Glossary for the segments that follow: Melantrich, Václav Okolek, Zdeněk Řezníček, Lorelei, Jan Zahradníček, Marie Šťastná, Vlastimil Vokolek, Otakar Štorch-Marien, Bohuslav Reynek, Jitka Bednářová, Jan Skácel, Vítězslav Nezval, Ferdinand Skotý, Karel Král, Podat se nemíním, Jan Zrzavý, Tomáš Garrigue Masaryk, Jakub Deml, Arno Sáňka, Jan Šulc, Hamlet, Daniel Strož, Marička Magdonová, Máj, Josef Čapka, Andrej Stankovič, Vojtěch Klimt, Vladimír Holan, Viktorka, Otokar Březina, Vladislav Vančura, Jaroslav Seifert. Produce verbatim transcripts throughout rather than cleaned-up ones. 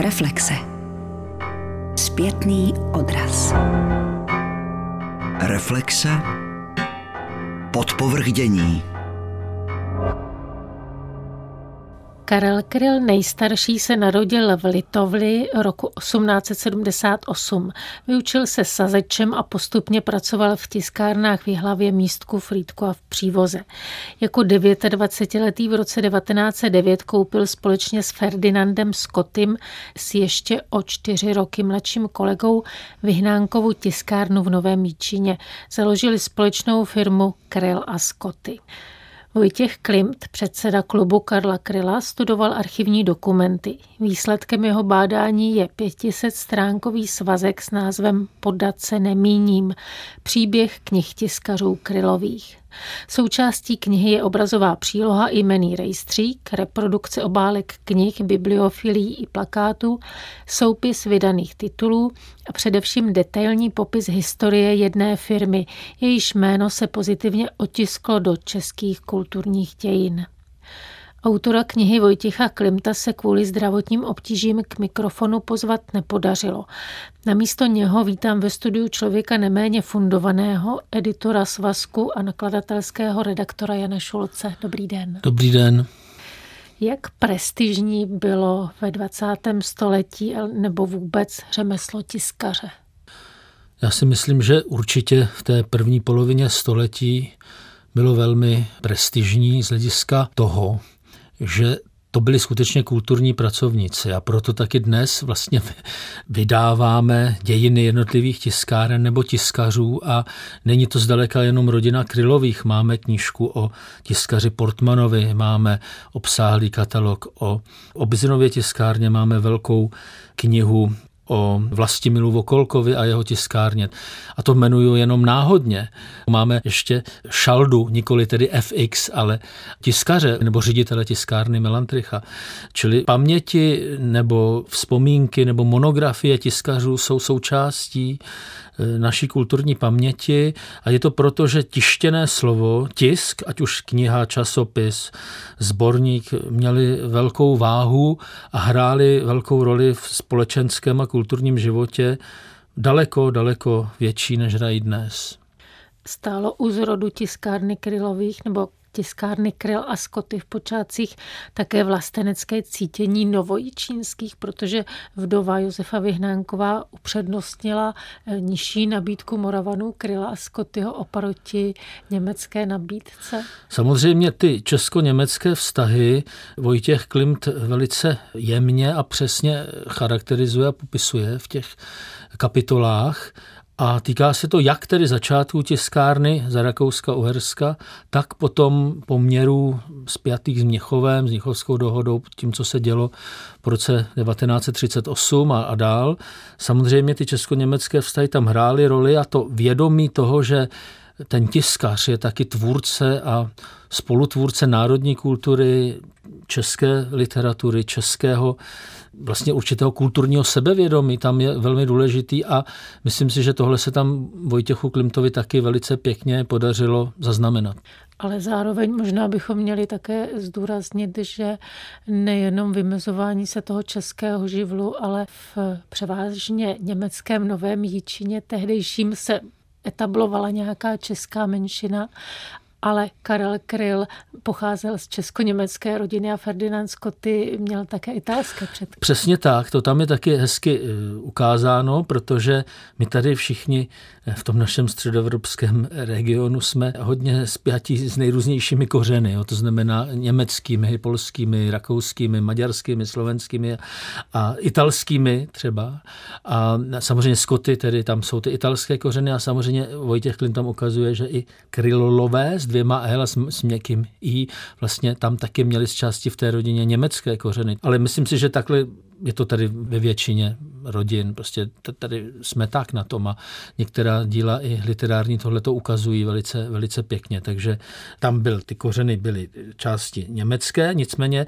Reflexe. Zpětný odraz. Reflexe. Podpovrchdění. Karel Král nejstarší se narodil v Litovli roku osmnáct set sedmdesát osm. Vyučil se sazečem a postupně pracoval v tiskárnách v Jihlavě, Místku, Frýdku a v Přívoze. Jako dvacetidevítiletý v roce devatenáct set devět koupil společně s Ferdinandem Skotým, s ještě o čtyři roky mladším kolegou, Vyhnánkovu tiskárnu v Novém Jičíně. Založili společnou firmu Král a Skotý. Vojtěch Klimt, předseda klubu Karla Krála, studoval archivní dokumenty. Výsledkem jeho bádání je pětisetstránkový svazek s názvem Podat se nemíním. Příběh knih tiskařů Krylových. Součástí knihy je obrazová příloha, jmenný rejstřík, reprodukce obálek knih, bibliofilí i plakátů, soupis vydaných titulů a především detailní popis historie jedné firmy, jejíž jméno se pozitivně otisklo do českých kulturních dějin. Autora knihy Vojtěcha Klimta se kvůli zdravotním obtížím k mikrofonu pozvat nepodařilo. Namísto něho vítám ve studiu člověka neméně fundovaného, editora Svazku a nakladatelského redaktora Jana Šulce. Dobrý den. Dobrý den. Jak prestižní bylo ve dvacátém století nebo vůbec řemeslo tiskaře? Já si myslím, že určitě v té první polovině století bylo velmi prestižní z hlediska toho, že to byli skutečně kulturní pracovníci a proto taky dnes vlastně vydáváme dějiny jednotlivých tiskáren nebo tiskařů a není to zdaleka jenom rodina Krylových. Máme knížku o tiskaři Portmanovi, máme obsáhlý katalog o Obzinově tiskárně, máme velkou knihu o Vlastimilu Vokolkovi a jeho tiskárně. A to jmenuju jenom náhodně. Máme ještě Šaldu, nikoli tedy F X, ale tiskaře nebo ředitele tiskárny Melantricha. Čili paměti nebo vzpomínky nebo monografie tiskařů jsou součástí naší kulturní paměti a je to proto, že tištěné slovo, tisk, ať už kniha, časopis, sborník, měli velkou váhu a hráli velkou roli v společenském a kulturním životě daleko, daleko větší, než hrají dnes. Stálo u zrodu tiskárny Krylových nebo tiskárny Král a Skotý v počátcích také vlastenecké cítění novojičínských, protože vdova Josefa Vyhnánková upřednostnila nižší nabídku Moravanů Krála a Skotýho oproti německé nabídce? Samozřejmě ty česko-německé vztahy Vojtěch Klimt velice jemně a přesně charakterizuje a popisuje v těch kapitolách. A týká se to jak tedy začátku tiskárny za Rakouska-Uherska, tak potom poměrů spjatých s Mnichovem, s Mnichovskou dohodou, tím, co se dělo v roce devatenáct set třicet osm a, a dál. Samozřejmě ty česko-německé vztahy tam hrály roli a to vědomí toho, že ten tiskař je taky tvůrce a spolutvůrce národní kultury, české literatury, českého vlastně určitého kulturního sebevědomí, tam je velmi důležitý a myslím si, že tohle se tam Vojtěchu Klimtovi taky velice pěkně podařilo zaznamenat. Ale zároveň možná bychom měli také zdůraznit, že nejenom vymezování se toho českého živlu, ale v převážně německém Novém Jičíně tehdejším se etablovala nějaká česká menšina, ale Karel Král pocházel z česko-německé rodiny a Ferdinand Skotý měl také italské předky. Přesně tak, to tam je taky hezky ukázáno, protože my tady všichni v tom našem středoevropském regionu jsme hodně spjatí s nejrůznějšími kořeny, jo, to znamená německými, polskými, rakouskými, maďarskými, slovenskými a italskými třeba. A samozřejmě Skoty, tedy tam jsou ty italské kořeny a samozřejmě Vojtěch Klimt tam ukazuje, že i Krylové s dvěma L a s měkkým I vlastně tam taky měli z části v té rodině německé kořeny. Ale myslím si, že takhle je to tady ve většině rodin. Prostě tady jsme tak na tom a některá díla i literární tohle to ukazují velice, velice pěkně. Takže tam byl, ty kořeny byly části německé, nicméně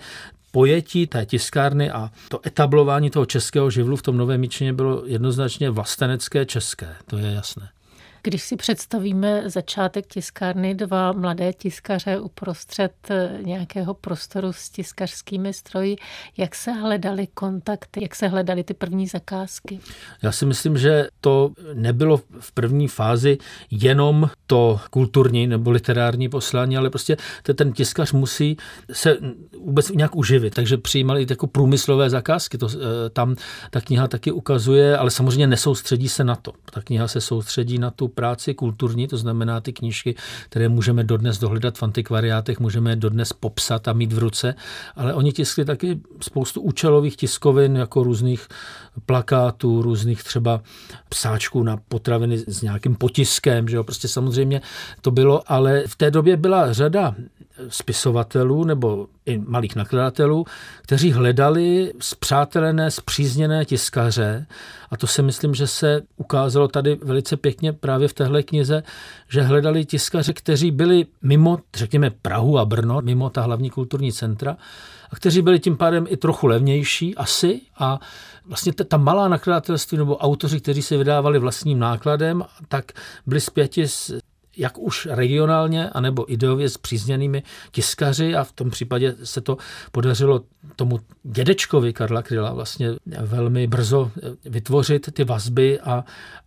pojetí té tiskárny a to etablování toho českého živlu v tom Novém Jičíně bylo jednoznačně vlastenecké české, to je jasné. Když si představíme začátek tiskárny, dva mladé tiskaře uprostřed nějakého prostoru s tiskařskými stroji, jak se hledaly kontakty, jak se hledaly ty první zakázky? Já si myslím, že to nebylo v první fázi jenom to kulturní nebo literární poslání, ale prostě ten tiskař musí se vůbec nějak uživit, takže přijímal i jako průmyslové zakázky. To, tam ta kniha taky ukazuje, ale samozřejmě nesoustředí se na to. Ta kniha se soustředí na tu práci kulturní, to znamená ty knížky, které můžeme dodnes dohledat v antikvariátech, můžeme dodnes popsat a mít v ruce, ale oni tiskli taky spoustu účelových tiskovin, jako různých plakátů, různých třeba psáčků na potraviny s nějakým potiskem, že jo, prostě samozřejmě to bylo, ale v té době byla řada spisovatelů nebo i malých nakladatelů, kteří hledali spřátelené, spřízněné tiskaře a to si myslím, že se ukázalo tady velice pěkně právě v téhle knize, že hledali tiskaře, kteří byli mimo, řekněme, Prahu a Brno, mimo ta hlavní kulturní centra a kteří byli tím pádem i trochu levnější asi a vlastně ta malá nakladatelství nebo autoři, kteří se vydávali vlastním nákladem, tak byli spjati s jak už regionálně, anebo ideově spřízněnými tiskaři a v tom případě se to podařilo tomu dědečkovi Karla Kryla vlastně velmi brzo vytvořit ty vazby a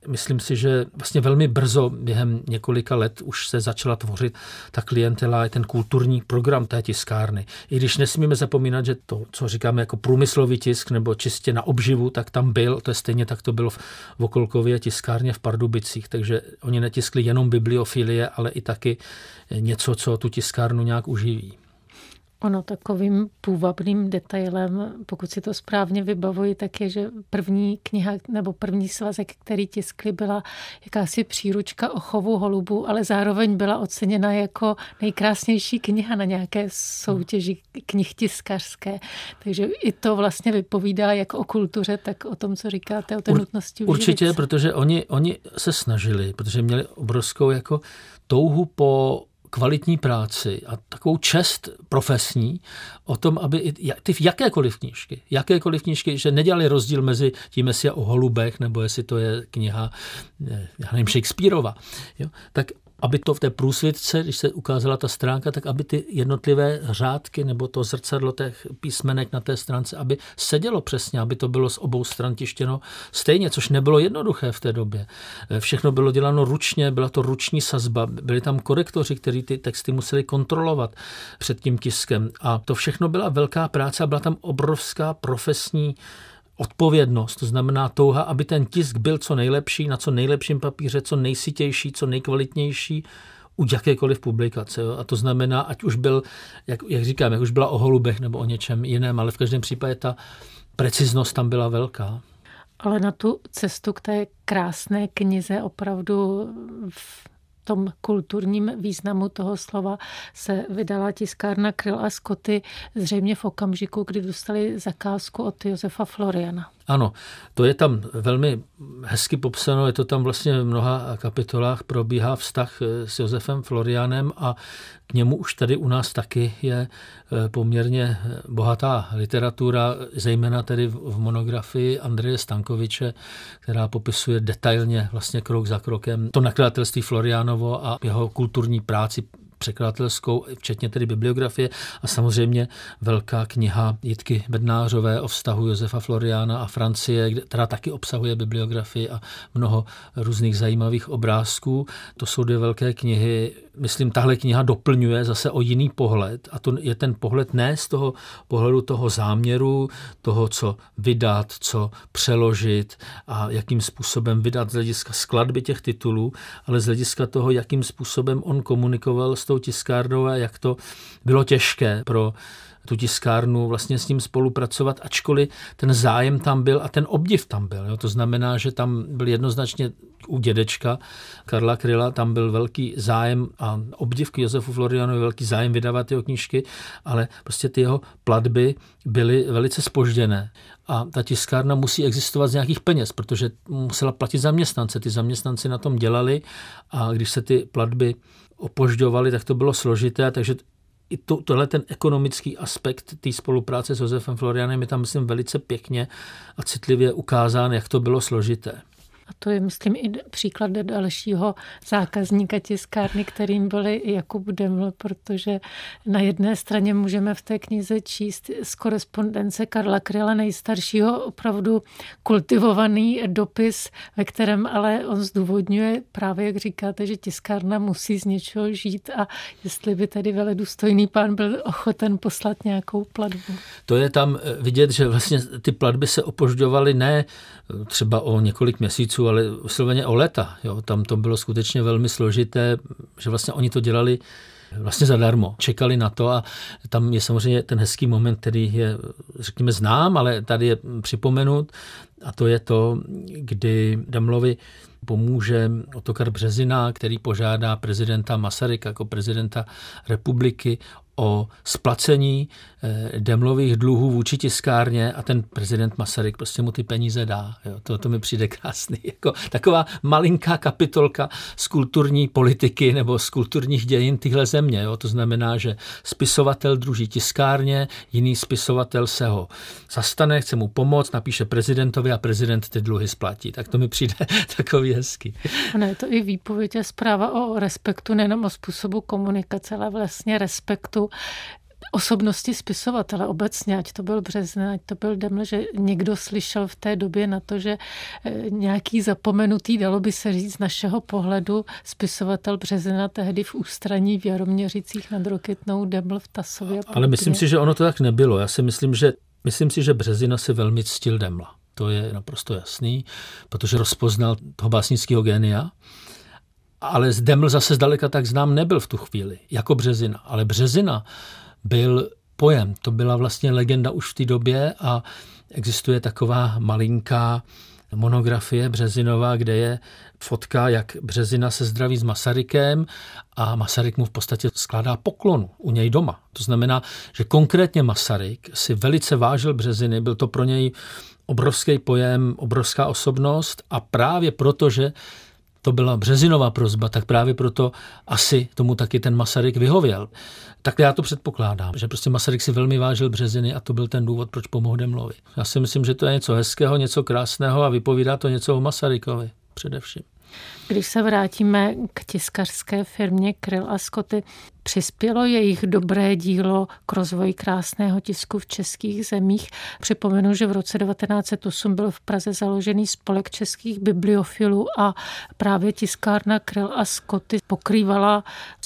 myslím si, že vlastně velmi brzo během několika let už se začala tvořit ta klientela, ten kulturní program té tiskárny. I když nesmíme zapomínat, že to, co říkáme jako průmyslový tisk nebo čistě na obživu, tak tam byl, to je stejně tak to bylo v Okolkově tiskárně v Pardubicích, takže oni netiskli jenom bibliofil, ale i taky něco, co tu tiskárnu nějak uživí. Ono takovým půvabným detailem, pokud si to správně vybavuji, tak je, že první kniha nebo první svazek, který tiskli, byla jakási příručka o chovu holubů, ale zároveň byla oceněna jako nejkrásnější kniha na nějaké soutěži knih tiskařské. Takže i to vlastně vypovídá jak o kultuře, tak o tom, co říkáte, o té Ur, nutnosti uživit. Určitě, protože oni, oni se snažili, protože měli obrovskou jako touhu po kvalitní práci a takovou čest profesní o tom, aby ty jakékoliv knížky, jakékoliv knížky, že nedělali rozdíl mezi tím, jestli je o holubech, nebo jestli to je kniha, já nevím, Shakespeareova, jo? Tak aby to v té průsvitce, když se ukázala ta stránka, tak aby ty jednotlivé řádky nebo to zrcadlo těch písmenek na té stránce, aby sedělo přesně, aby to bylo z obou stran tištěno stejně, což nebylo jednoduché v té době. Všechno bylo děláno ručně, byla to ruční sazba, byli tam korektoři, kteří ty texty museli kontrolovat před tím tiskem a to všechno byla velká práce a byla tam obrovská profesní odpovědnost, to znamená touha, aby ten tisk byl co nejlepší, na co nejlepším papíře, co nejsytější, co nejkvalitnější u jakékoliv publikace. Jo? A to znamená, ať už byl, jak, jak říkám, jak už byla o holubech nebo o něčem jiném, ale v každém případě ta preciznost tam byla velká. Ale na tu cestu k té krásné knize opravdu v tom kulturním významu toho slova se vydala tiskárna Kryl a Skotý zřejmě v okamžiku, kdy dostali zakázku od Josefa Floriana. Ano, to je tam velmi hezky popsáno, je to tam vlastně v mnoha kapitolách, probíhá vztah s Josefem Florianem a k němu už tady u nás taky je poměrně bohatá literatura, zejména tedy v monografii Andreje Stankoviče, která popisuje detailně vlastně krok za krokem to nakladatelství Florianovo a jeho kulturní práci překladatelskou, včetně tedy bibliografie a samozřejmě velká kniha Jitky Bednářové o vztahu Josefa Floriana a Francie, která taky obsahuje bibliografii a mnoho různých zajímavých obrázků. To jsou dvě velké knihy. Myslím, tahle kniha doplňuje zase o jiný pohled a to je ten pohled ne z toho pohledu toho záměru, toho, co vydat, co přeložit a jakým způsobem vydat z hlediska skladby těch titulů, ale z hlediska toho, jakým způsobem on komunikoval s tou tiskárnou a jak to bylo těžké pro tu tiskárnu vlastně s ním spolupracovat, ačkoliv ten zájem tam byl a ten obdiv tam byl. Jo. To znamená, že tam byl jednoznačně u dědečka Karla Kryla, tam byl velký zájem a obdiv k Josefu Florianovi, velký zájem vydávat jeho knížky, ale prostě ty jeho platby byly velice zpožděné. A ta tiskárna musí existovat z nějakých peněz, protože musela platit zaměstnance. Ty zaměstnanci na tom dělali a když se ty platby opožďovaly, tak to bylo složité, takže i to, tohle ten ekonomický aspekt té spolupráce s Josefem Florianem je tam, myslím, velice pěkně a citlivě ukázán, jak to bylo složité. A to je, myslím, i příklad dalšího zákazníka tiskárny, kterým byl Jakub Deml, protože na jedné straně můžeme v té knize číst z korespondence Karla Krála nejstaršího opravdu kultivovaný dopis, ve kterém ale on zdůvodňuje právě, jak říkáte, že tiskárna musí z něčeho žít a jestli by tedy veledůstojný pán byl ochoten poslat nějakou platbu. To je tam vidět, že vlastně ty platby se opožďovaly ne třeba o několik měsíců, ale silně o leta. Jo, tam to bylo skutečně velmi složité, že vlastně oni to dělali vlastně zadarmo. Čekali na to a tam je samozřejmě ten hezký moment, který je, řekněme, znám, ale tady je připomenut a to je to, kdy Demlovi pomůže Otokar Březina, který požádá prezidenta Masaryka jako prezidenta republiky o splacení Demlových dluhů vůči tiskárně a ten prezident Masaryk prostě mu ty peníze dá. Jo, to, to mi přijde krásný. Jako taková malinká kapitolka z kulturní politiky nebo z kulturních dějin tyhle země. Jo. To znamená, že spisovatel druží tiskárně, jiný spisovatel se ho zastane, chce mu pomoct, napíše prezidentovi a prezident ty dluhy splatí. Tak to mi přijde takový hezký. Ono je to i výpověď a zpráva o respektu, nejenom o způsobu komunikace, ale vlastně respektu osobnosti spisovatele obecně, ať to byl Březina, ať to byl Deml, že někdo slyšel v té době na to, že nějaký zapomenutý, dalo by se říct z našeho pohledu, spisovatel Březina tehdy v Ústraní, v Jaroměřicích nad Rokytnou, Deml v Tasově. Ale myslím si, že ono to tak nebylo. Já si myslím, že, myslím si, že Březina si velmi ctil Demla. To je naprosto jasný, protože rozpoznal toho básnického génia. Ale Deml zase zdaleka tak znám nebyl v tu chvíli, jako Březina. Ale Březina byl pojem, to byla vlastně legenda už v té době a existuje taková malinká monografie Březinová, kde je fotka, jak Březina se zdraví s Masarykem a Masaryk mu v podstatě skládá poklonu u něj doma. To znamená, že konkrétně Masaryk si velice vážil Březiny, byl to pro něj obrovský pojem, obrovská osobnost a právě proto, že to byla Březinová prosba, tak právě proto asi tomu taky ten Masaryk vyhověl. Tak já to předpokládám, že prostě Masaryk si velmi vážil Březiny a to byl ten důvod, proč pomohl Demlovi. Já si myslím, že to je něco hezkého, něco krásného a vypovídá to něco o Masarykovi především. Když se vrátíme k tiskařské firmě Král a Skotý, přispělo jejich dobré dílo k rozvoji krásného tisku v českých zemích. Připomenu, že v roce devatenáct set osm byl v Praze založený spolek českých bibliofilů a právě tiskárna Král a Skotý pokrývala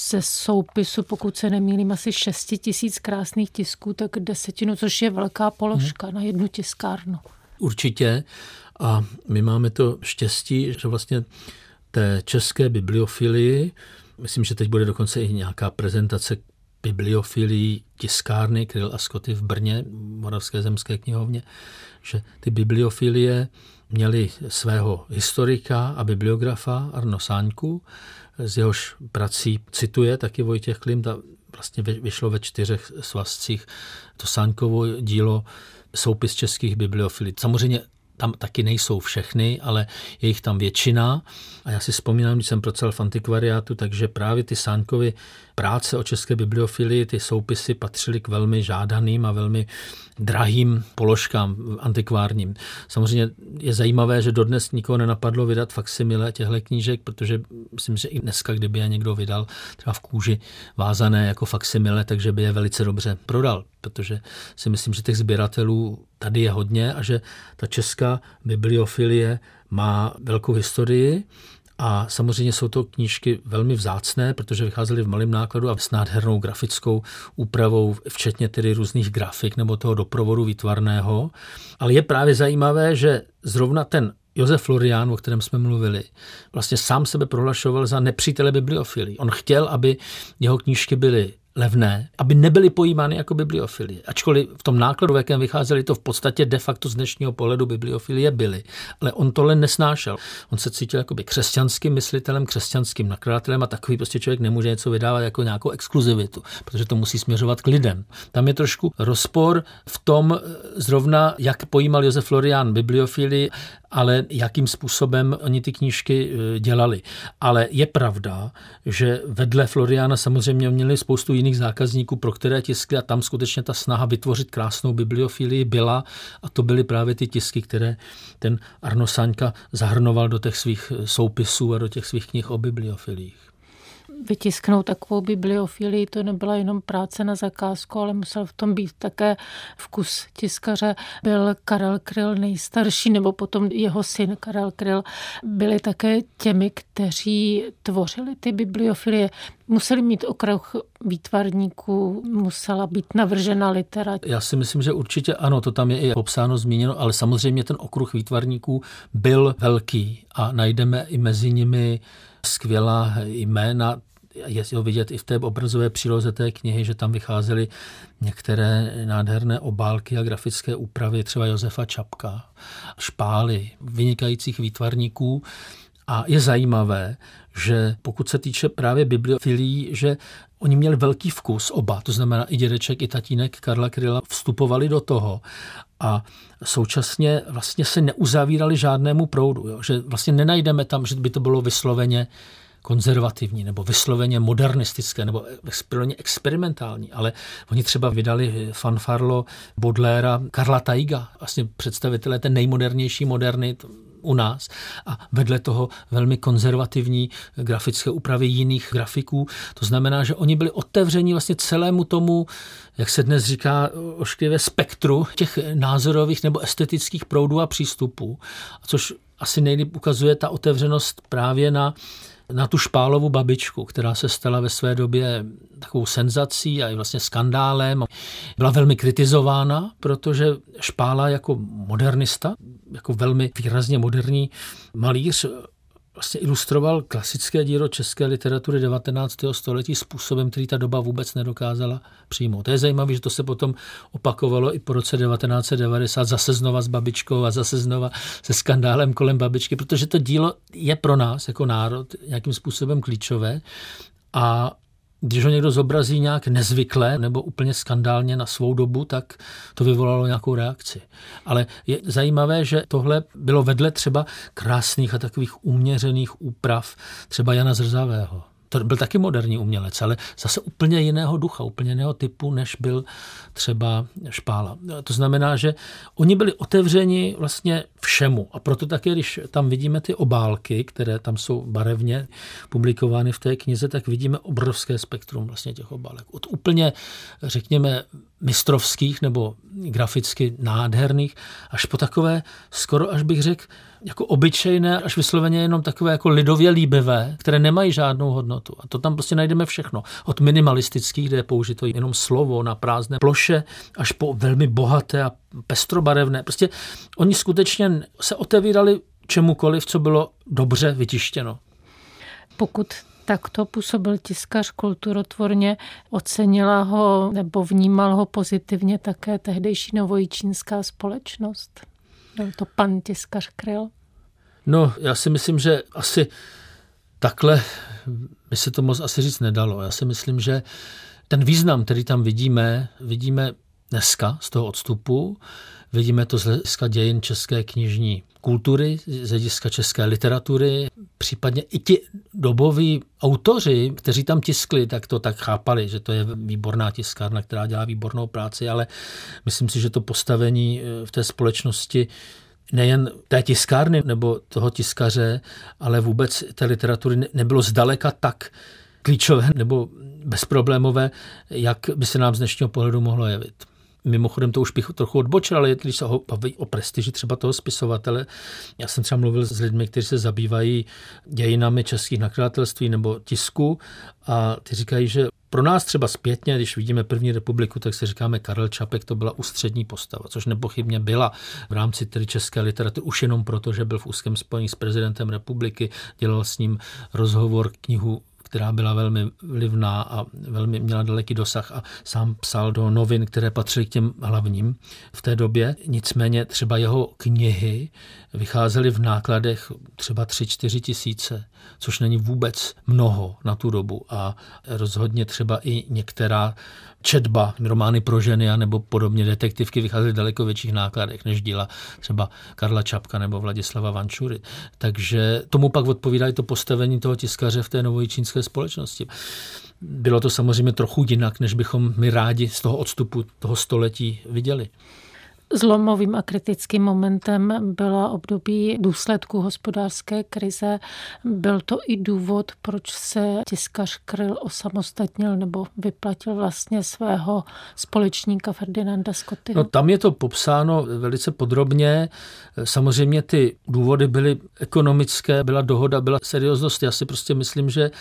ze soupisu, pokud se nemýlím, asi šest tisíc krásných tisků, tak desetinu, což je velká položka hmm. na jednu tiskárnu. Určitě. A my máme to štěstí, že vlastně té české bibliofilii, myslím, že teď bude dokonce i nějaká prezentace bibliofilii tiskárny Král a Skotý v Brně, Moravské zemské knihovně, že ty bibliofilie měli svého historika a bibliografa Arno Sáňku, z jehož prací cituje taky Vojtěch Klimt a vlastně vyšlo ve čtyřech svazcích to Sáňkovo dílo Soupis českých bibliofilí. Samozřejmě tam taky nejsou všechny, ale je jich tam většina. A já si vzpomínám, když jsem pracoval v antikvariátu, takže právě ty Sáňkovy práce o české bibliofilii, ty soupisy patřily k velmi žádaným a velmi drahým položkám antikvárním. Samozřejmě je zajímavé, že dodnes nikoho nenapadlo vydat faksimile těchto knížek, protože myslím, že i dneska, kdyby je někdo vydal třeba v kůži vázané jako faksimile, takže by je velice dobře prodal, protože si myslím, že těch sběratelů tady je hodně a že ta česká bibliofilie má velkou historii a samozřejmě jsou to knížky velmi vzácné, protože vycházely v malém nákladu a s nádhernou grafickou úpravou, včetně tedy různých grafik nebo toho doprovodu výtvarného. Ale je právě zajímavé, že zrovna ten Josef Florian, o kterém jsme mluvili, vlastně sám sebe prohlašoval za nepřítele bibliofilii. On chtěl, aby jeho knížky byly levné, aby nebyly pojímány jako bibliofilie. Ačkoliv v tom nákladu, v jakém vycházeli, to v podstatě de facto z dnešního pohledu bibliofilie byly. Ale on tohle nesnášel. On se cítil jakoby křesťanským myslitelem, křesťanským nakladatelem a takový prostě člověk nemůže něco vydávat jako nějakou exkluzivitu, protože to musí směřovat k lidem. Tam je trošku rozpor v tom zrovna, jak pojímal Josef Florian bibliofilii ale jakým způsobem oni ty knížky dělali. Ale je pravda, že vedle Floriana samozřejmě měli spoustu jiných zákazníků, pro které tisky, a tam skutečně ta snaha vytvořit krásnou bibliofilii byla, a to byly právě ty tisky, které ten Arno Sáňka zahrnoval do těch svých soupisů a do těch svých knih o bibliofilích. Vytisknout takovou bibliofilii, to nebyla jenom práce na zakázku, ale musel v tom být také vkus tiskaře. Byl Karel Král nejstarší, nebo potom jeho syn Karel Král, byli také těmi, kteří tvořili ty bibliofilie. Museli mít okruh výtvarníků, musela být navržena litera. Já si myslím, že určitě ano, to tam je i popsáno, zmíněno, ale samozřejmě ten okruh výtvarníků byl velký a najdeme i mezi nimi skvělá jména. Je to vidět i v té obrazové příloze té knihy, že tam vycházely některé nádherné obálky a grafické úpravy, třeba Josefa Čapka, špály vynikajících výtvarníků. A je zajímavé, že pokud se týče právě bibliofilí, že oni měli velký vkus oba, to znamená i dědeček, i tatínek Karla Krála vstupovali do toho a současně vlastně se neuzavírali žádnému proudu, jo? Že vlastně nenajdeme tam, že by to bylo vysloveně konzervativní nebo vysloveně modernistické nebo experimentální, ale oni třeba vydali fanfarlo Baudelaira Karla Taiga, vlastně představitelé té nejmodernější moderny u nás, a vedle toho velmi konzervativní grafické úpravy jiných grafiků. To znamená, že oni byli otevření vlastně celému tomu, jak se dnes říká ošklivě, spektru těch názorových nebo estetických proudů a přístupů, což asi nejlíp ukazuje ta otevřenost právě na na tu špálovou babičku, která se stala ve své době takovou senzací a i vlastně skandálem. Byla velmi kritizována, protože Špála jako modernista, jako velmi výrazně moderní malíř, vlastně ilustroval klasické dílo české literatury devatenáctého století způsobem, který ta doba vůbec nedokázala přijmout. To je zajímavé, že to se potom opakovalo i po roce devatenáct set devadesát, zase znova s babičkou a zase znova se skandálem kolem babičky, protože to dílo je pro nás jako národ nějakým způsobem klíčové a když ho někdo zobrazí nějak nezvykle nebo úplně skandálně na svou dobu, tak to vyvolalo nějakou reakci. Ale je zajímavé, že tohle bylo vedle třeba krásných a takových uměřených úprav třeba Jana Zrzavého. To byl taky moderní umělec, ale zase úplně jiného ducha, úplně jiného typu, než byl třeba Špála. To znamená, že oni byli otevřeni vlastně všemu. A proto také, když tam vidíme ty obálky, které tam jsou barevně publikovány v té knize, tak vidíme obrovské spektrum vlastně těch obálek. Od úplně, řekněme, mistrovských nebo graficky nádherných, až po takové, skoro až bych řekl, jako obyčejné, až vysloveně jenom takové jako lidově líbivé, které nemají žádnou hodnotu. A to tam prostě najdeme všechno. Od minimalistických, kde je použito jenom slovo na prázdné ploše, až po velmi bohaté a pestrobarevné. Prostě oni skutečně se otevírali čemukoliv, co bylo dobře vytištěno. Pokud takto působil tiskař kulturotvorně, ocenila ho nebo vnímal ho pozitivně také tehdejší novojičínská společnost? Byl to pan tiskař Král? No, já si myslím, že asi takhle by se to moc asi říct nedalo. Já si myslím, že ten význam, který tam vidíme, vidíme dneska z toho odstupu, vidíme to z hlediska dějin české knižní kultury, z hlediska české literatury, případně i ti doboví autoři, kteří tam tiskli, tak to tak chápali, že to je výborná tiskárna, která dělá výbornou práci, ale myslím si, že to postavení v té společnosti nejen té tiskárny nebo toho tiskaře, ale vůbec té literatury nebylo zdaleka tak klíčové nebo bezproblémové, jak by se nám z dnešního pohledu mohlo jevit. Mimochodem to už bych trochu odbočil, ale když se baví o prestiži třeba toho spisovatele. Já jsem třeba mluvil s lidmi, kteří se zabývají dějinami českých nakladatelství nebo tisku a ty říkají, že pro nás třeba zpětně, když vidíme první republiku, tak si říkáme Karel Čapek, to byla ústřední postava, což nepochybně byla v rámci tedy české literatury, už jenom proto, že byl v úzkém spojení s prezidentem republiky, dělal s ním rozhovor, knihu, která byla velmi vlivná a velmi měla daleký dosah a sám psal do novin, které patřily k těm hlavním v té době. Nicméně třeba jeho knihy vycházely v nákladech třeba tři čtyři tisíce, což není vůbec mnoho na tu dobu a rozhodně třeba i některá četba, romány pro ženy a nebo podobně detektivky vycházely v daleko větších nákladech než díla třeba Karla Čapka nebo Vladislava Vančury. Takže tomu pak odpovídá i to postavení toho tiskaře v té novojičínské společnosti. Bylo to samozřejmě trochu jinak, než bychom my rádi z toho odstupu toho století viděli. Zlomovým a kritickým momentem byla období důsledků hospodářské krize. Byl to i důvod, proč se tiskař Král osamostatnil nebo vyplatil vlastně svého společníka Ferdinanda Skotyho. No, tam je to popsáno velice podrobně. Samozřejmě ty důvody byly ekonomické, byla dohoda, byla serióznost. Já si prostě myslím, že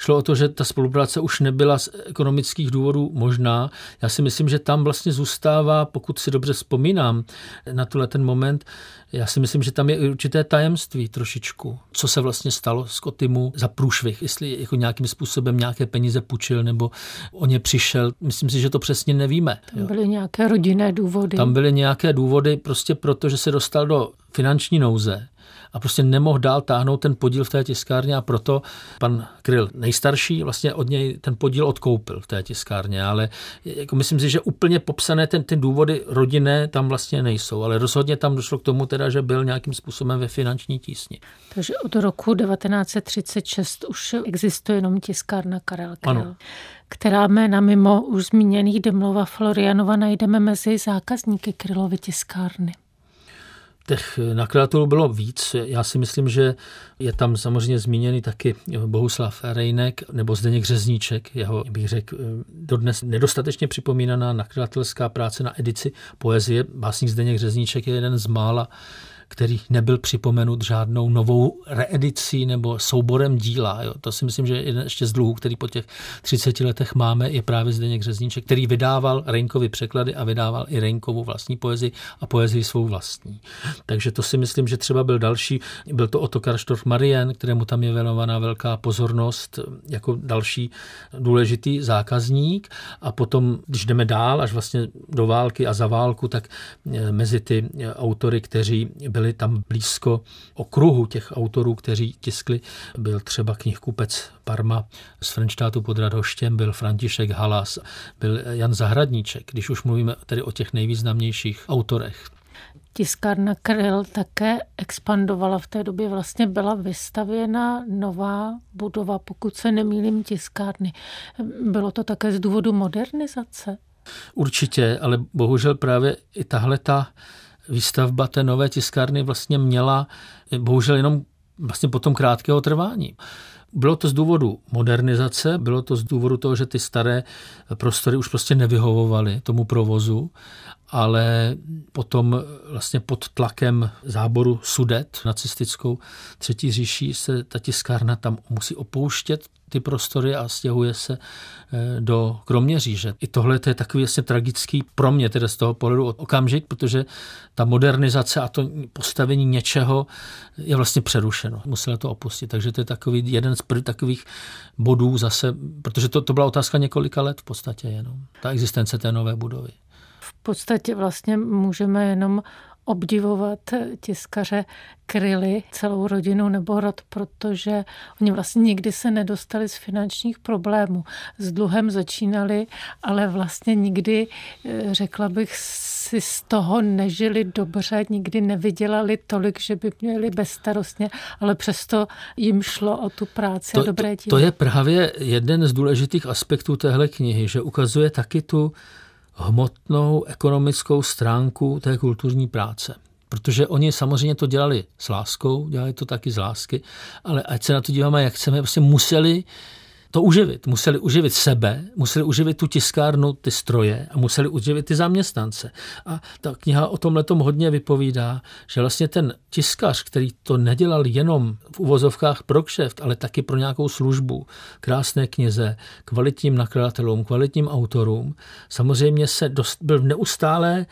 šlo o to, že ta spolupráce už nebyla z ekonomických důvodů možná. Já si myslím, že tam vlastně zůstává, pokud si dobře vzpomínám na tuhle ten moment, já si myslím, že tam je určité tajemství trošičku, co se vlastně stalo Skotymu za průšvih, jestli jako nějakým způsobem nějaké peníze půjčil nebo o ně přišel. Myslím si, že to přesně nevíme. Tam byly jo. nějaké rodinné důvody. Tam byly nějaké důvody prostě proto, že se dostal do finanční nouze a prostě nemohl dál táhnout ten podíl v té tiskárně a proto pan Král nejstarší vlastně od něj ten podíl odkoupil v té tiskárně, ale jako myslím si, že úplně popsané ten, ty důvody rodinné tam vlastně nejsou, ale rozhodně tam došlo k tomu teda, že byl nějakým způsobem ve finanční tísni. Takže od roku devatenáct třicet šest už existuje jenom tiskárna Karel Král, která jména mimo už zmíněných Demlova Florianova najdeme mezi zákazníky Královy tiskárny. Těch nakladatelů bylo víc. Já si myslím, že je tam samozřejmě zmíněný taky Bohuslav Reynek nebo Zdeněk Řezníček. Jeho, bych řekl, dodnes nedostatečně připomínaná nakladatelská práce na edici poezie. Básník Zdeněk Řezníček je jeden z mála, který nebyl připomenut žádnou novou reedicí nebo souborem díla. Jo. To si myslím, že jeden ještě z dluhů, který po těch třiceti letech máme, je právě Zdeněk Řezníček, který vydával Reynkovy překlady a vydával i Reynkovu vlastní poezii a poezii svou vlastní. Takže to si myslím, že třeba byl další, byl to Otakar Štorch-Marien, kterému tam je věnovaná velká pozornost jako další důležitý zákazník. A potom, když jdeme dál, až vlastně do války a za válku, tak mezi ty autory, kteří byli tam blízko okruhu těch autorů, kteří tiskli. Byl třeba knihkupec Parma z Frenštátu pod Radhoštěm, byl František Halas, byl Jan Zahradníček, když už mluvíme tedy o těch nejvýznamnějších autorech. Tiskárna Král také expandovala. V té době vlastně byla vystavěna nová budova, pokud se nemýlím, tiskárny. Bylo to také z důvodu modernizace? Určitě, ale bohužel právě i tahleta výstavba té nové tiskárny vlastně měla bohužel jenom vlastně potom krátkého trvání. Bylo to z důvodu modernizace, bylo to z důvodu toho, že ty staré prostory už prostě nevyhovovaly tomu provozu, ale potom vlastně pod tlakem záboru Sudet nacistickou třetí říší se ta tiskárna tam musí opouštět ty prostory a stěhuje se do Kroměříže. I tohle to je takový vlastně tragický pro mě teda z toho pohledu okamžik, protože ta modernizace a to postavení něčeho je vlastně přerušeno. Musela to opustit, takže to je takový jeden z prv, takových bodů zase, protože to, to byla otázka několika let v podstatě jenom, ta existence té nové budovy. V podstatě vlastně můžeme jenom obdivovat tiskaře Krály, celou rodinu nebo rod, protože oni vlastně nikdy se nedostali z finančních problémů. S dluhem začínali, ale vlastně nikdy, řekla bych, si z toho nežili dobře, nikdy nevydělali tolik, že by měli bezstarostně, ale přesto jim šlo o tu práci to, a dobré dílo. To je právě jeden z důležitých aspektů téhle knihy, že ukazuje taky tu hmotnou ekonomickou stránku té kulturní práce. Protože oni samozřejmě to dělali s láskou, dělali to taky z lásky, ale ať se na to díváme, jak chceme, prostě museli to uživit. Museli uživit sebe, museli uživit tu tiskárnu, ty stroje a museli uživit ty zaměstnance. A ta kniha o tomhletom hodně vypovídá, že vlastně ten tiskař, který to nedělal jenom v uvozovkách pro kšeft, ale taky pro nějakou službu, krásné knize, kvalitním nakladatelům, kvalitním autorům, samozřejmě se dost, byl neustále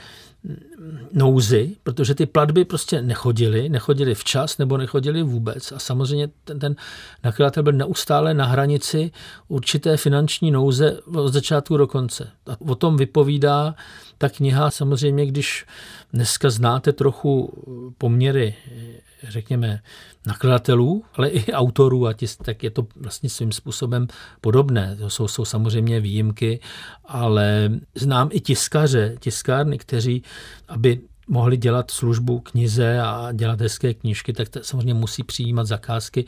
nouzi, protože ty platby prostě nechodily, nechodily včas nebo nechodily vůbec. A samozřejmě ten, ten nakladatel byl neustále na hranici určité finanční nouze od začátku do konce. A o tom vypovídá ta kniha. Samozřejmě, když dneska znáte trochu poměry, řekněme, nakladatelů, ale i autorů, a tis, tak je to vlastně svým způsobem podobné. To jsou, jsou samozřejmě výjimky, ale znám i tiskaře, tiskárny, kteří, aby mohli dělat službu knize a dělat hezké knížky, tak t- samozřejmě musí přijímat zakázky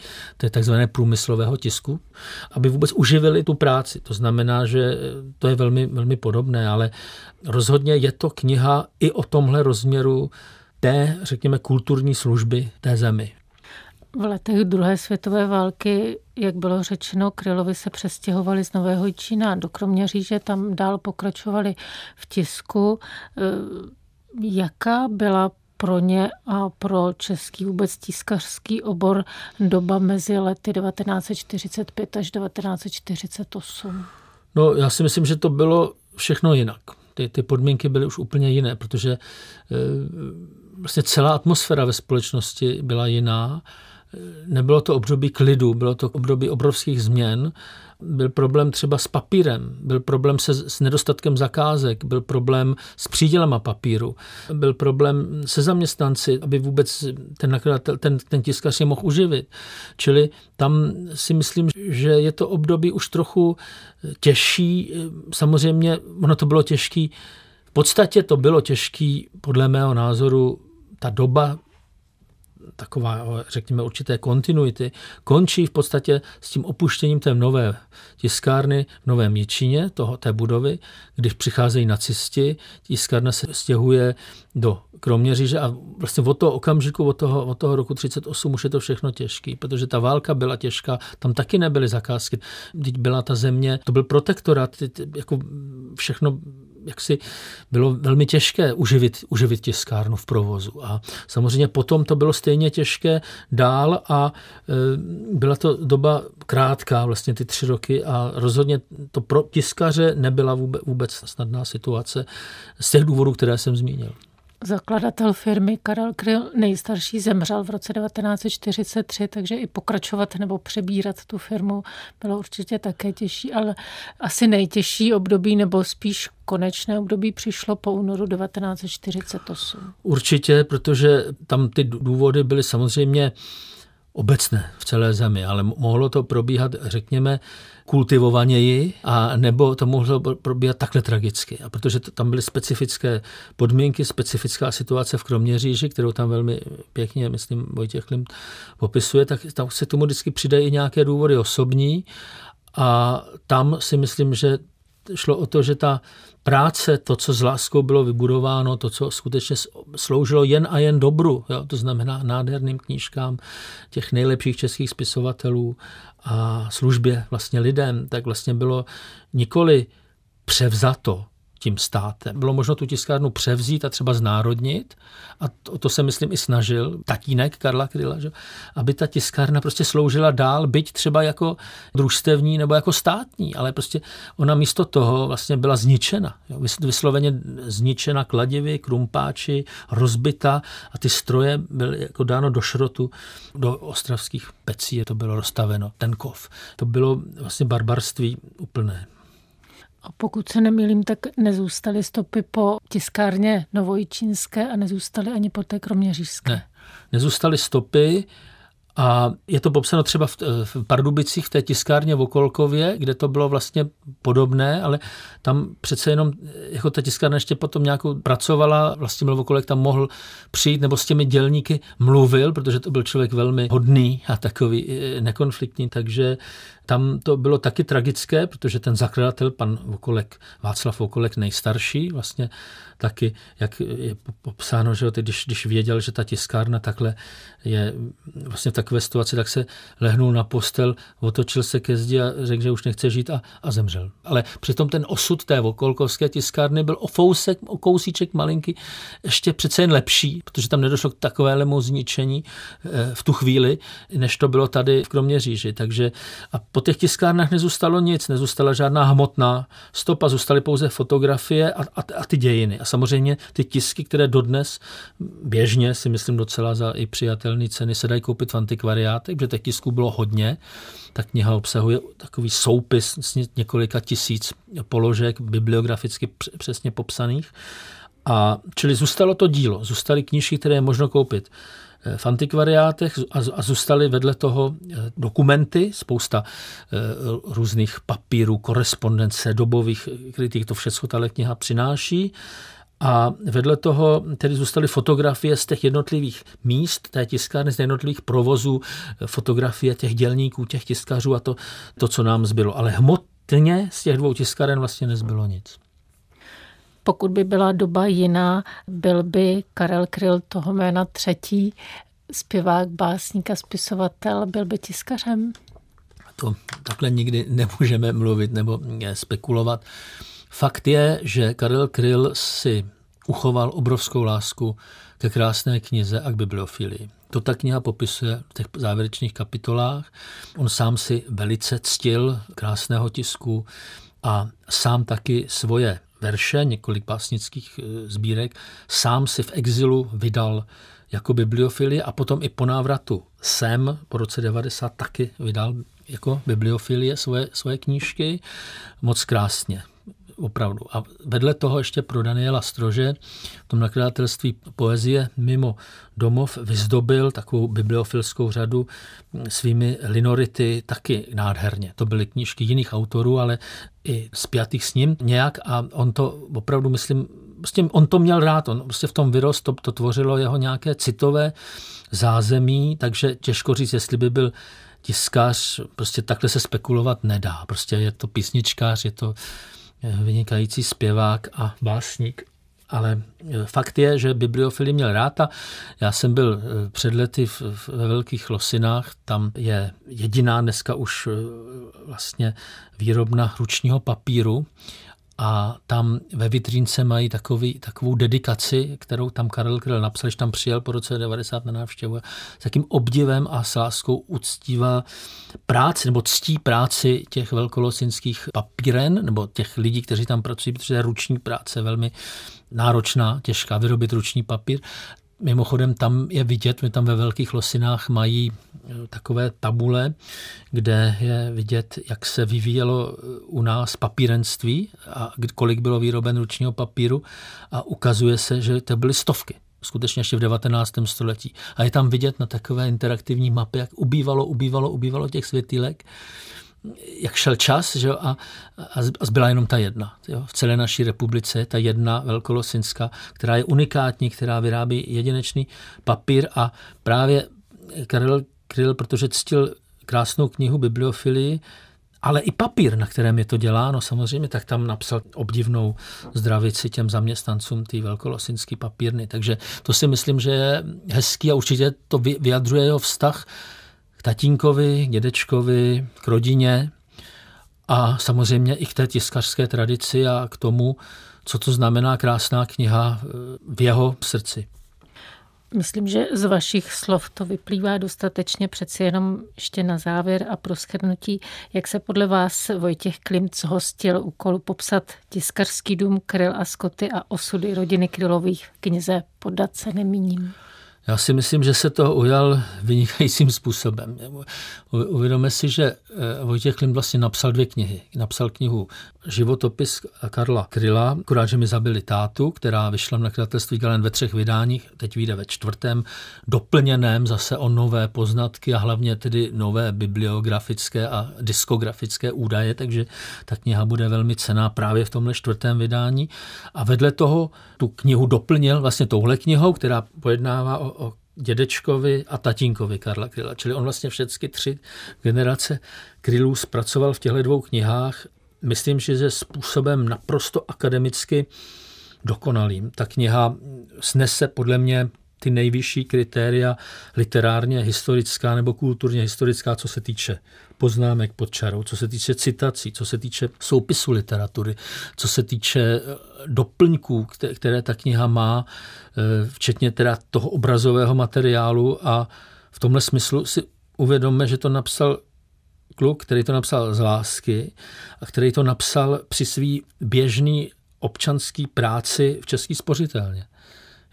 takzvané průmyslového tisku, aby vůbec uživili tu práci. To znamená, že to je velmi, velmi podobné, ale rozhodně je to kniha i o tomhle rozměru té, řekněme, kulturní služby té zemi. V letech druhé světové války, jak bylo řečeno, Krylovi se přestěhovali z Nového Jičína do Kroměříže, tam dál pokračovali v tisku. Jaká byla pro ně a pro český vůbec tiskařský obor doba mezi lety devatenáct set čtyřicet pět až devatenáct set čtyřicet osm? No, já si myslím, že to bylo všechno jinak. Ty, ty podmínky byly už úplně jiné, protože e, vlastně celá atmosféra ve společnosti byla jiná. Nebylo to období klidu, bylo to období obrovských změn. Byl problém třeba s papírem, byl problém se, s nedostatkem zakázek, byl problém s přídělama papíru, byl problém se zaměstnanci, aby vůbec ten nakladatel, ten, ten tiskař je mohl uživit. Čili tam si myslím, že je to období už trochu těžší. Samozřejmě ono to bylo těžký. V podstatě to bylo těžký, podle mého názoru, ta doba taková, řekněme, určité kontinuity, končí v podstatě s tím opuštěním té nové tiskárny v Novém Jičíně, toho, té budovy, když přicházejí nacisti, tiskárna se stěhuje do Kroměříže a vlastně od toho okamžiku, od toho, od toho roku třicet osm už je to všechno těžké, protože ta válka byla těžká, tam taky nebyly zakázky, teď byla ta země, to byl protektorát, jako všechno jaksi bylo velmi těžké uživit, uživit tiskárnu v provozu. A samozřejmě potom to bylo stejně těžké dál a byla to doba krátká, vlastně ty tři roky a rozhodně to pro tiskaře nebyla vůbec snadná situace z těch důvodů, které jsem zmínil. Zakladatel firmy Karel Král, nejstarší, zemřel v roce devatenáct set čtyřicet tři, takže i pokračovat nebo přebírat tu firmu bylo určitě také těžší, ale asi nejtěžší období nebo spíš konečné období přišlo po únoru devatenáct set čtyřicet osm. Určitě, protože tam ty důvody byly samozřejmě obecné v celé zemi, ale mohlo to probíhat, řekněme, kultivovaněji, a nebo to mohlo probíhat takhle tragicky. A protože to, tam byly specifické podmínky, specifická situace v Kroměříži, kterou tam velmi pěkně, myslím, Vojtěch Klimt popisuje, tak tam se tomu vždycky přidají i nějaké důvody osobní. A tam si myslím, že šlo o to, že ta práce, to, co s láskou bylo vybudováno, to, co skutečně sloužilo jen a jen dobru, jo, to znamená nádherným knížkám těch nejlepších českých spisovatelů a službě vlastně lidem, tak vlastně bylo nikoli převzato tím státem. Bylo možno tu tiskárnu převzít a třeba znárodnit, a to, to se, myslím, i snažil tatínek Karla Kryla, že? Aby ta tiskárna prostě sloužila dál, byť třeba jako družstevní nebo jako státní, ale prostě ona místo toho vlastně byla zničena. Jo? Vysloveně zničena kladivy, krumpáči, rozbita a ty stroje byly jako dáno do šrotu, do ostravských pecí to bylo rozstaveno, ten kov. To bylo vlastně barbarství úplné. A pokud se nemýlím, tak nezůstaly stopy po tiskárně novojičínské a nezůstaly ani po té kroměřížské. Ne, nezůstaly stopy a je to popsáno třeba v, v Pardubicích, v té tiskárně v Okolkově, kde to bylo vlastně podobné, ale tam přece jenom jako ta tiskárna ještě potom nějakou pracovala, vlastně byl Okolek tam mohl přijít nebo s těmi dělníky mluvil, protože to byl člověk velmi hodný a takový nekonfliktní, takže tam to bylo taky tragické, protože ten zakladatel, pan Okolek, Václav Okolek, nejstarší, vlastně taky, jak je popsáno, že když, když věděl, že ta tiskárna takhle je vlastně v tak kvestovaci, tak se lehnul na postel, otočil se ke zdi a řekl, že už nechce žít a, a zemřel. Ale přitom ten osud té okolkovské tiskárny byl o fousek, o kousíček malinký ještě přece jen lepší, protože tam nedošlo k takovému zničení v tu chvíli, než to bylo tady v Kroměříži. Takže a po těch tiskárnách nezůstalo nic, nezůstala žádná hmotná stopa, zůstaly pouze fotografie a, a, a ty dějiny. A samozřejmě ty tisky, které dodnes běžně, si myslím docela za i přijatelné ceny, se dají koupit v antikvariátech, protože těch tisků bylo hodně. Ta kniha obsahuje takový soupis z několika tisíc položek, bibliograficky přesně popsaných. A čili zůstalo to dílo, zůstaly knížky, které je možno koupit v antikvariátech a zůstaly vedle toho dokumenty, spousta různých papírů, korespondence, dobových kritik, to všechno tahle kniha přináší. A vedle toho tedy zůstaly fotografie z těch jednotlivých míst, té tiskárny, z jednotlivých provozů, fotografie těch dělníků, těch tiskařů a to, to co nám zbylo. Ale hmotně z těch dvou tiskáren vlastně nezbylo nic. Pokud by byla doba jiná, byl by Karel Král toho jména třetí, zpěvák, básník a spisovatel, byl by tiskařem? To takhle nikdy nemůžeme mluvit nebo spekulovat. Fakt je, že Karel Král si uchoval obrovskou lásku ke krásné knize a k bibliofilii. To ta kniha popisuje v těch závěrečných kapitolách. On sám si velice ctil krásného tisku a sám taky svoje verše, několik básnických sbírek, sám si v exilu vydal jako bibliofilii a potom i po návratu sem po roce devadesát taky vydal jako bibliofilie svoje, svoje knížky moc krásně. Opravdu. A vedle toho ještě pro Daniela Strože v tom nakladatelství poezie mimo domov vyzdobil takovou bibliofilskou řadu svými linority taky nádherně. To byly knížky jiných autorů, ale i spjatých s ním nějak a on to opravdu, myslím, prostě on to měl rád, on prostě v tom vyrost, to, to tvořilo jeho nějaké citové zázemí, takže těžko říct, jestli by byl tiskař, prostě takhle se spekulovat nedá. Prostě je to písničkář, je to vynikající zpěvák a básník. Ale fakt je, že bibliofilii měl rád a já jsem byl před lety ve Velkých Losinách, tam je jediná dneska už vlastně výrobna ručního papíru a tam ve vitrínce mají takový, takovou dedikaci, kterou tam Karel Král napsal, že tam přijel po roce devadesát na návštěvu. S takým obdivem a s láskou uctívá práci, nebo ctí práci těch velkolosinských papíren, nebo těch lidí, kteří tam pracují, protože je ruční práce velmi náročná, těžká vyrobit ruční papír. Mimochodem tam je vidět, my tam ve Velkých Losinách mají takové tabule, kde je vidět, jak se vyvíjelo u nás papírenství a kolik bylo výroben ručního papíru a ukazuje se, že to byly stovky, skutečně ještě v devatenáctém století. A je tam vidět na takové interaktivní mapě, jak ubývalo, ubývalo, ubývalo těch světýlek, jak šel čas, že jo, a, a zbyla jenom ta jedna. Jo. V celé naší republice ta jedna velkolosinská, která je unikátní, která vyrábí jedinečný papír a právě Karel Král, protože ctil krásnou knihu bibliofilii, ale i papír, na kterém je to děláno samozřejmě, tak tam napsal obdivnou zdravici těm zaměstnancům té velkolosinské papírny. Takže to si myslím, že je hezký a určitě to vyjadřuje jeho vztah k tatínkovi, k dědečkovi, k rodině a samozřejmě i k té tiskařské tradici a k tomu, co to znamená krásná kniha v jeho srdci. Myslím, že z vašich slov to vyplývá dostatečně. Přeci jenom ještě na závěr a pro shrnutí, jak se podle vás Vojtěch Klimt zhostil úkolu popsat tiskařský dům Král a Skotý a osudy rodiny Králových v knize Podat se nemíním. Já si myslím, že se to ujal vynikajícím způsobem. Uvědomme si, že Vojtěch Klimt vlastně napsal dvě knihy. Napsal knihu Životopis Karla Krála, akorát, že mi zabili tátu, která vyšla v nakladatelství Galen ve třech vydáních, teď vyjde ve čtvrtém, doplněném zase o nové poznatky a hlavně tedy nové bibliografické a diskografické údaje, takže ta kniha bude velmi cenná právě v tomhle čtvrtém vydání. A vedle toho tu knihu doplnil vlastně touhle knihou, která pojednává o o dědečkovi a tatínkovi Karla Krála. Čili on vlastně všechny tři generace Králů zpracoval v těchto dvou knihách. Myslím, že je způsobem naprosto akademicky dokonalým. Ta kniha snese podle mě ty nejvyšší kritéria literárně historická nebo kulturně historická, co se týče poznámek pod čarou, co se týče citací, co se týče soupisu literatury, co se týče doplňků, které ta kniha má, včetně teda toho obrazového materiálu. A v tomhle smyslu si uvědomme, že to napsal kluk, který to napsal z lásky a který to napsal při svý běžný občanský práci v České spořitelně.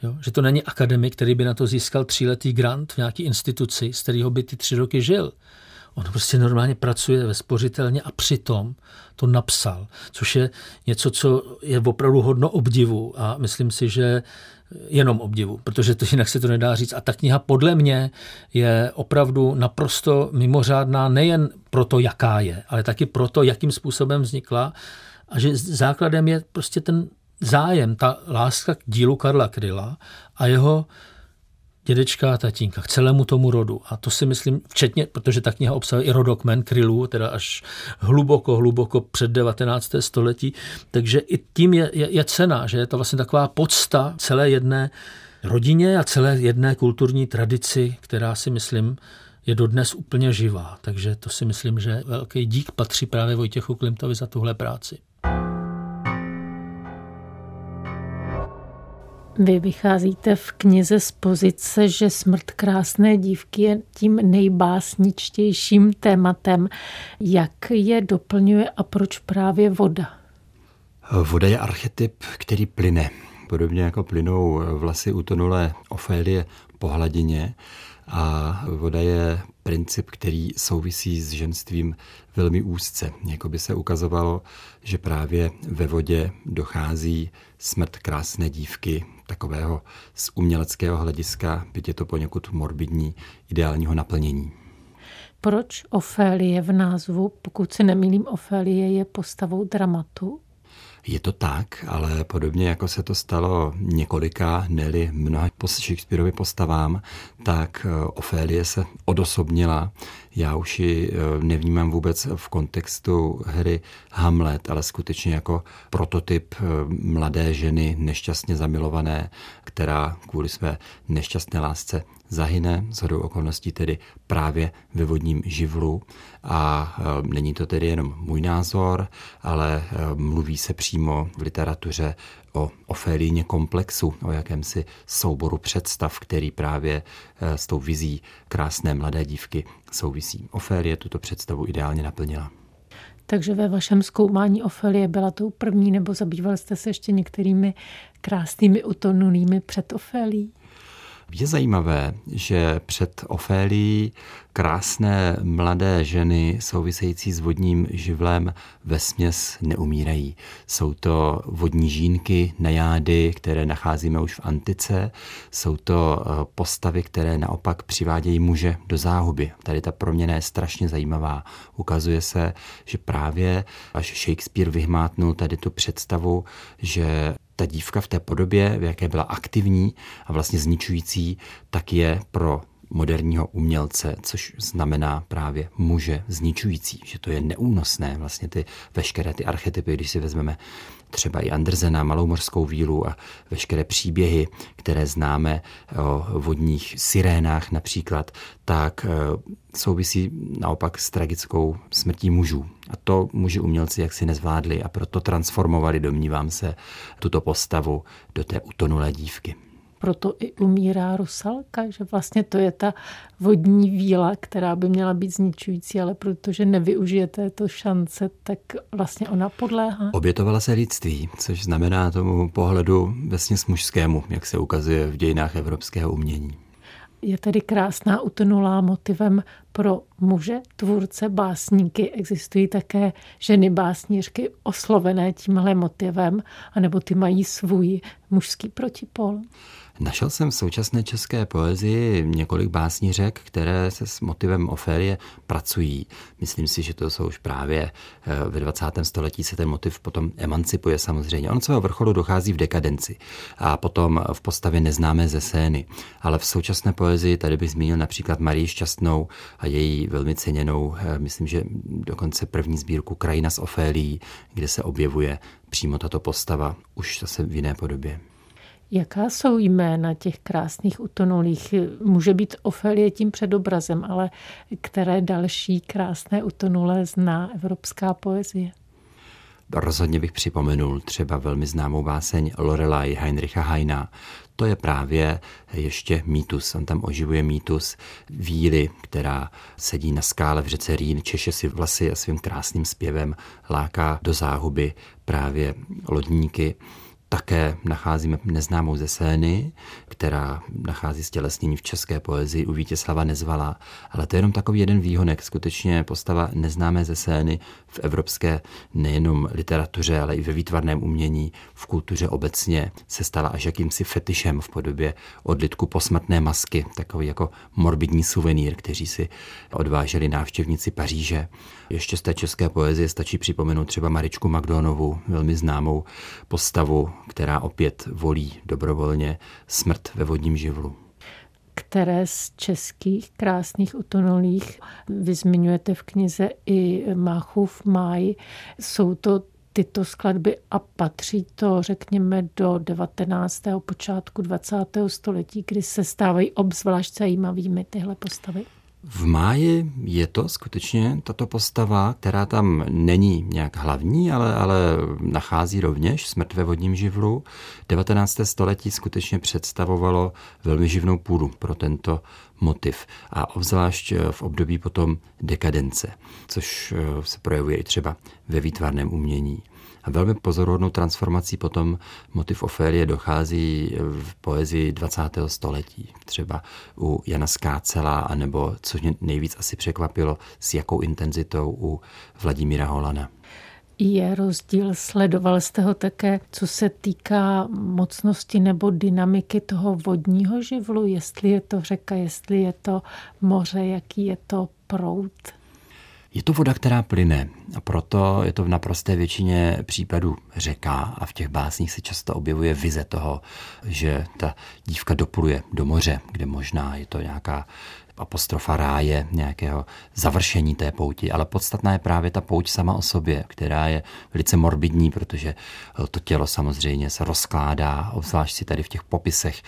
Jo? Že to není akademik, který by na to získal tříletý grant v nějaké instituci, z kterého by ty tři roky žil. On prostě normálně pracuje ve spořitelně a přitom to napsal, což je něco, co je opravdu hodno obdivu a myslím si, že jenom obdivu, protože to jinak se to nedá říct. A ta kniha podle mě je opravdu naprosto mimořádná nejen proto, jaká je, ale taky proto, jakým způsobem vznikla a že základem je prostě ten zájem, ta láska k dílu Karla Kryla a jeho dědečka a tatínka, k celému tomu rodu. A to si myslím, včetně, protože ta kniha obsahuje i rodokmen Krylů, teda až hluboko, hluboko před devatenácté století. Takže i tím je, je, je cena, že je to vlastně taková podsta celé jedné rodině a celé jedné kulturní tradici, která si myslím je dodnes úplně živá. Takže to si myslím, že velký dík patří právě Vojtěchu Klimtovi za tuhle práci. Vy vycházíte v knize z pozice, že smrt krásné dívky je tím nejbásničtějším tématem. Jak je doplňuje a proč právě voda? Voda je archetyp, který plyne. Podobně jako plynou vlasy utonulé Ofélie po hladině. A voda je princip, který souvisí s ženstvím velmi úzce. Jako by se ukazovalo, že právě ve vodě dochází smrt krásné dívky, takového z uměleckého hlediska, byť je to poněkud morbidní, ideálního naplnění. Proč Ofélie v názvu, pokud se nemýlím, Ofélie je postavou dramatu? Je to tak, ale podobně jako se to stalo několika, ne-li mnoha Shakespearovy postavám, tak Ofélie se odosobnila. Já už ji nevnímám vůbec v kontextu hry Hamlet, ale skutečně jako prototyp mladé ženy, nešťastně zamilované, která kvůli své nešťastné lásce zahyne, shodou okolností tedy právě ve vodním živlu. A není to tedy jenom můj názor, ale mluví se přímo v literatuře o Oféliině komplexu, o jakémsi souboru představ, který právě s tou vizí krásné mladé dívky souvisí. Ofélie tuto představu ideálně naplnila. Takže ve vašem zkoumání Ofélie byla tou první, nebo zabýval jste se ještě některými krásnými utonulými před Ofélií? Je zajímavé, že před Ofélií krásné mladé ženy související s vodním živlem vesměs neumírají. Jsou to vodní žínky, najády, které nacházíme už v antice. Jsou to postavy, které naopak přivádějí muže do záhuby. Tady ta proměna je strašně zajímavá. Ukazuje se, že právě až Shakespeare vyhmátnul tady tu představu, že ta dívka v té podobě, v jaké byla aktivní a vlastně zničující, tak je pro moderního umělce, což znamená právě muže zničující, že to je neúnosné, vlastně ty veškeré ty archetypy, když si vezmeme třeba i Andersena, Malou mořskou vílu a veškeré příběhy, které známe o vodních sirénách například, tak souvisí naopak s tragickou smrtí mužů. A to muži umělci jaksi nezvládli a proto transformovali, domnívám se, tuto postavu do té utonulé dívky. Proto i umírá Rusalka, že vlastně to je ta vodní víla, která by měla být zničující, ale protože nevyužije této šance, tak vlastně ona podléhá. Obětovala se lidství, což znamená tomu pohledu vesměs mužskému, jak se ukazuje v dějinách evropského umění. Je tedy krásná utonulá motivem pro muže, tvůrce, básníky. Existují také ženy básnířky oslovené tímhle motivem, anebo ty mají svůj mužský protipol. Našel jsem v současné české poezii několik básnířek, které se s motivem Ofélie pracují. Myslím si, že to jsou už právě ve dvacátém století se ten motiv potom emancipuje samozřejmě. On svého vrcholu dochází v dekadenci a potom v postavě Neznámé ze Seiny. Ale v současné poezii tady bych zmínil například Marii Šťastnou a její velmi ceněnou, myslím, že dokonce první sbírku Krajina s Ofélií, kde se objevuje přímo tato postava už zase v jiné podobě. Jaká jsou jména těch krásných utonulých? Může být Ofelie tím předobrazem, ale které další krásné utonulé zná evropská poezie? Rozhodně bych připomenul třeba velmi známou báseň Lorelei Heinricha Heina. To je právě ještě mýtus. On tam oživuje mýtus víly, která sedí na skále v řece Rýn, češe si vlasy a svým krásným zpěvem láká do záhuby právě lodníky. Také nacházíme Neznámou ze Seiny, která nachází stělesnění v české poezii u Vítězslava Nezvala, ale to je jenom takový jeden výhonek. Skutečně postava Neznámé ze Seiny v evropské nejenom literatuře, ale i ve výtvarném umění, v kultuře obecně se stala až jakýmsi fetišem v podobě odlitku posmrtné masky, takový jako morbidní suvenýr, kteří si odváželi návštěvníci Paříže. Ještě z té české poezie stačí připomenout třeba Maričku Magdonovou, velmi známou postavu, která opět volí dobrovolně smrt ve vodním živlu. Které z českých krásných utonulých vy zmiňujete v knize i Máchův Máj? Jsou to tyto skladby a patří to, řekněme, do devatenáctého počátku dvacátého století, kdy se stávají obzvlášť zajímavými tyhle postavy? V Máji je to skutečně tato postava, která tam není nějak hlavní, ale, ale nachází rovněž smrt ve vodním živlu. devatenácté století skutečně představovalo velmi živnou půdu pro tento motiv a obzvlášť v období potom dekadence, což se projevuje i třeba ve výtvarném umění. A velmi pozoruhodnou transformací potom motiv Ofélie dochází v poezii dvacátého století. Třeba u Jana Skácela, anebo, což mě nejvíc asi překvapilo, s jakou intenzitou u Vladimíra Holana. Je rozdíl, sledoval jste ho také, co se týká mocnosti nebo dynamiky toho vodního živlu, jestli je to řeka, jestli je to moře, jaký je to proud? Je to voda, která plyne, a proto je to v naprosté většině případů řeka a v těch básních se často objevuje vize toho, že ta dívka dopluje do moře, kde možná je to nějaká apostrofa ráje, nějakého završení té pouti, ale podstatná je právě ta pouť sama o sobě, která je velice morbidní, protože to tělo samozřejmě se rozkládá, obzvlášť si tady v těch popisech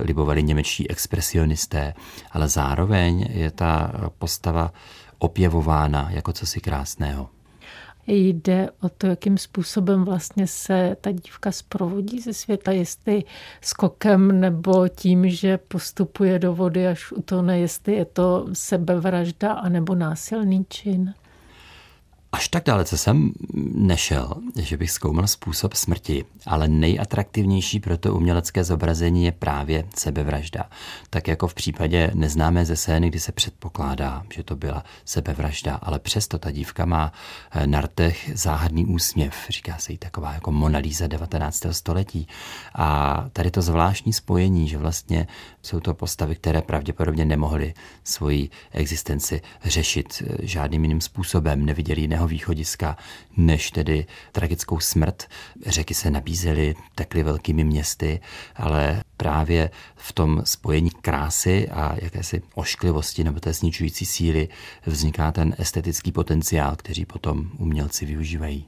libovali němečtí expresionisté, ale zároveň je ta postava opěvována jako cosi krásného. Jde o to, jakým způsobem vlastně se ta dívka zprovodí ze světa, jestli skokem nebo tím, že postupuje do vody až utone, jestli je to sebevražda anebo násilný čin. Až tak dalece jsem nešel, že bych zkoumal způsob smrti, ale nejatraktivnější pro to umělecké zobrazení je právě sebevražda. Tak jako v případě Neznámé ze Seiny, kdy se předpokládá, že to byla sebevražda, ale přesto ta dívka má na rtech záhadný úsměv, říká se jí taková jako Mona Lisa devatenáctého století. A tady to zvláštní spojení, že vlastně jsou to postavy, které pravděpodobně nemohly svoji existenci řešit žádným jiným způsobem, neviděli jiného východiska, než tedy tragickou smrt. Řeky se nabízely, tekly velkými městy, ale právě v tom spojení krásy a jakési ošklivosti nebo té zničující síly vzniká ten estetický potenciál, který potom umělci využívají.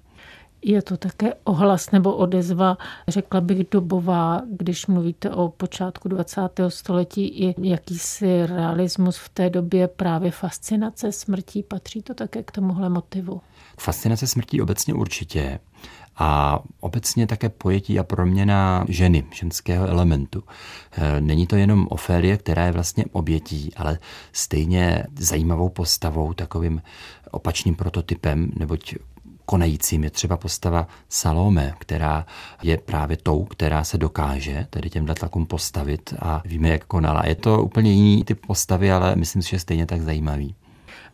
Je to také ohlas nebo odezva, řekla bych dobová, když mluvíte o počátku dvacátého století, i jakýsi realismus v té době, právě fascinace smrtí, patří to také k tomuhle motivu? Fascinace smrtí obecně určitě. A obecně také pojetí a proměna ženy, ženského elementu. Není to jenom Ofélie, která je vlastně obětí, ale stejně zajímavou postavou, takovým opačným prototypem, neboť konajícím je třeba postava Salome, která je právě tou, která se dokáže tedy těmhle tlakům postavit a víme, jak konala. Je to úplně jiný typ postavy, ale myslím si, že stejně tak zajímavý.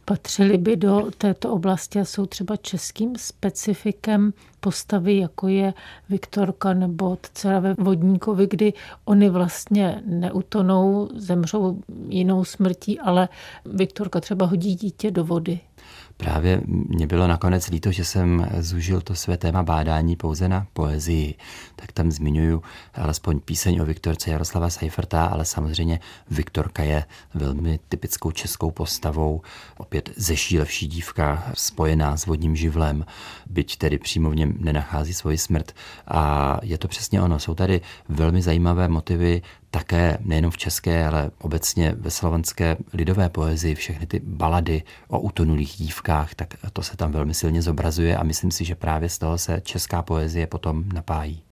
Patřily by do této oblasti a jsou třeba českým specifikem postavy, jako je Viktorka nebo Dcera ve vodníkovi, kdy oni vlastně neutonou, zemřou jinou smrtí, ale Viktorka třeba hodí dítě do vody. Právě mě bylo nakonec líto, že jsem zúžil to své téma bádání pouze na poezii. Tak tam zmiňuju alespoň píseň o Viktorce Jaroslava Seiferta, ale samozřejmě Viktorka je velmi typickou českou postavou, opět zešílevší dívka spojená s vodním živlem, byť tedy přímo v něm nenachází svoji smrt. A je to přesně ono. Jsou tady velmi zajímavé motivy, také nejenom v české, ale obecně ve slovanské lidové poezii, všechny ty balady o utonulých dívkách, tak to se tam velmi silně zobrazuje a myslím si, že právě z toho se česká poezie potom napájí.